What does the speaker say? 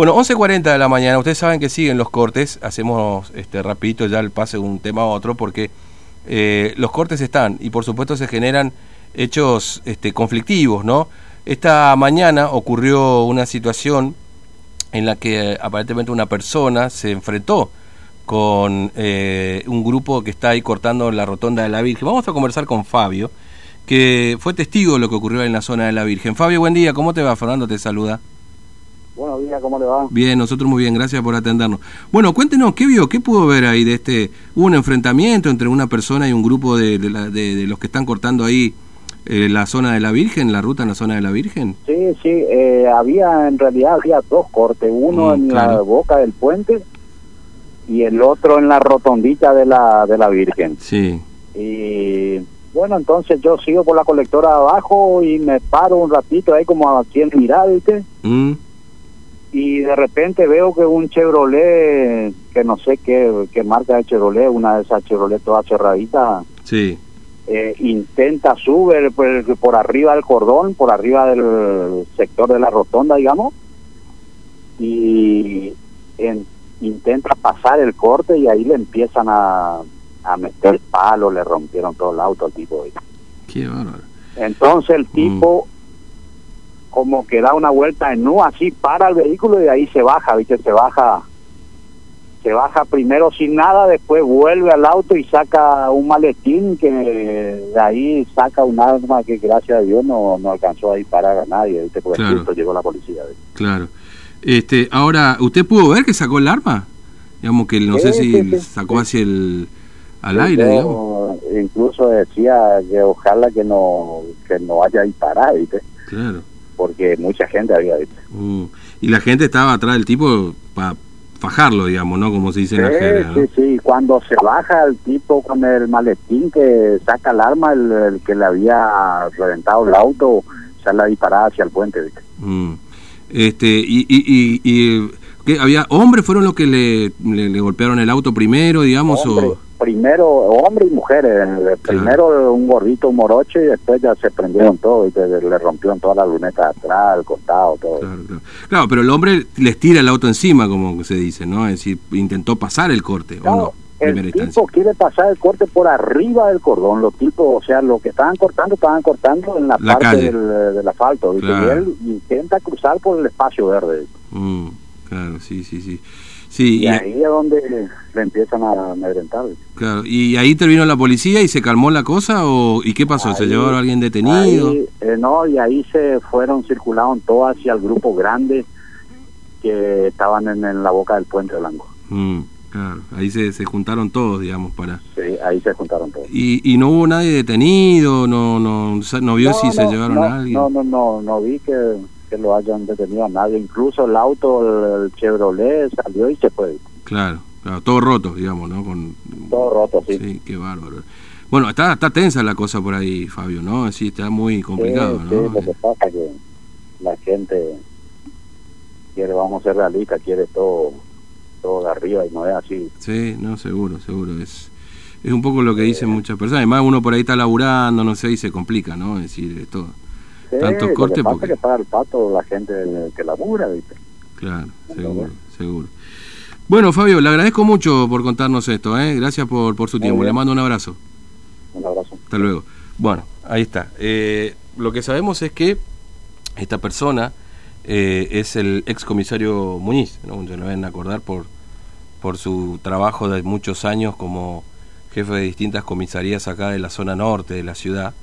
Bueno, 11:40 de la mañana, ustedes saben que siguen los cortes, hacemos rapidito ya el pase de un tema a otro, porque los cortes están y por supuesto se generan hechos conflictivos, ¿no? Esta mañana ocurrió una situación en la que aparentemente una persona se enfrentó con un grupo que está ahí cortando la rotonda de la Virgen. Vamos a conversar con Fabio, que fue testigo de lo que ocurrió en la zona de la Virgen. Fabio, buen día, ¿cómo te va? Fernando te saluda. Buenos días, ¿cómo le va? Bien, nosotros muy bien, gracias por atendernos. Bueno, cuéntenos, ¿qué vio? ¿Qué pudo ver ahí de hubo un enfrentamiento entre una persona y un grupo de los que están cortando ahí la zona de la Virgen, la ruta en la zona de la Virgen? Sí, sí, en realidad había dos cortes, uno en la boca del puente y el otro en la rotondita de la Virgen. Sí. Y bueno, entonces yo sigo por la colectora abajo y me paro un ratito ahí como a 100 miradas, ¿viste? Mm. Y de repente veo que un Chevrolet, que no sé qué marca de Chevrolet, una de esas Chevrolet toda cerradita, sí, intenta subir por arriba del cordón, por arriba del sector de la rotonda, digamos, y intenta pasar el corte y ahí le empiezan a meter palo, le rompieron todo el auto al tipo. Qué bárbaro. Entonces el tipo como que da una vuelta en U, así para el vehículo y de ahí se baja, ¿viste? Se baja primero sin nada, después vuelve al auto y saca un maletín, que de ahí saca un arma que gracias a Dios no alcanzó a disparar a nadie, ¿viste? Porque claro, esto llegó la policía, ¿viste? Claro. Ahora, ¿usted pudo ver que sacó el arma? Digamos que no sé si sacó hacia el aire, digamos. Incluso decía que ojalá que no haya disparado, ¿viste? Claro. Porque mucha gente había visto. Y la gente estaba atrás del tipo para fajarlo, digamos, ¿no? Como se dice en la jerga, ¿no? Sí. Cuando se baja el tipo con el maletín que saca el arma, el que le había reventado el auto, ya la disparaba hacia el puente, ¿viste? Y ¿qué había? ¿Hombres fueron los que le golpearon el auto primero, digamos? Primero, hombre y mujeres. Claro. Primero un gordito, un morocho, y después ya se prendieron todo, y le rompieron toda la luneta atrás, al costado, todo. Claro, pero el hombre les tira el auto encima, como se dice, ¿no? Es decir, intentó pasar el corte, claro, ¿o no? El tipo quiere pasar el corte por arriba del cordón, los tipos, o sea, los que estaban cortando en la parte calle. Del asfalto, claro. Y él intenta cruzar por el espacio verde. Claro, sí. Sí, y ahí es donde le empiezan a amedrentar. Claro, y ahí terminó la policía y se calmó la cosa, ¿y qué pasó? Ahí, ¿se llevaron a alguien detenido? Ahí, no, y ahí se circularon todos hacia el grupo grande que estaban en la boca del Puente Blanco. Claro, ahí se juntaron todos, digamos, para... Sí, ahí se juntaron todos. ¿Y no hubo nadie detenido? ¿No vio si se llevaron a alguien? No vi que lo hayan detenido a nadie, incluso el auto, el Chevrolet, salió y se fue. Claro, todo roto, digamos, ¿no? Todo roto, sí. Sí, qué bárbaro. Bueno, está tensa la cosa por ahí, Fabio, ¿no? Sí, está muy complicado, sí, ¿no? Sí, lo que pasa es que la gente quiere, vamos a ser realistas, quiere todo de arriba y no es así. Sí, no, seguro, es un poco lo que dicen muchas personas, además uno por ahí está laburando, no sé, y se complica, ¿no? Es decir, es todo. Sí, tantos cortes porque que paga el pato la gente que labura, ¿viste? Claro, seguro. Bueno, Fabio, le agradezco mucho por contarnos esto, gracias por su tiempo, le mando un abrazo. Hasta luego. Bueno, ahí está. Lo que sabemos es que esta persona es el excomisario Muñiz, ¿no? Se lo deben acordar por su trabajo de muchos años como jefe de distintas comisarías acá de la zona norte de la ciudad.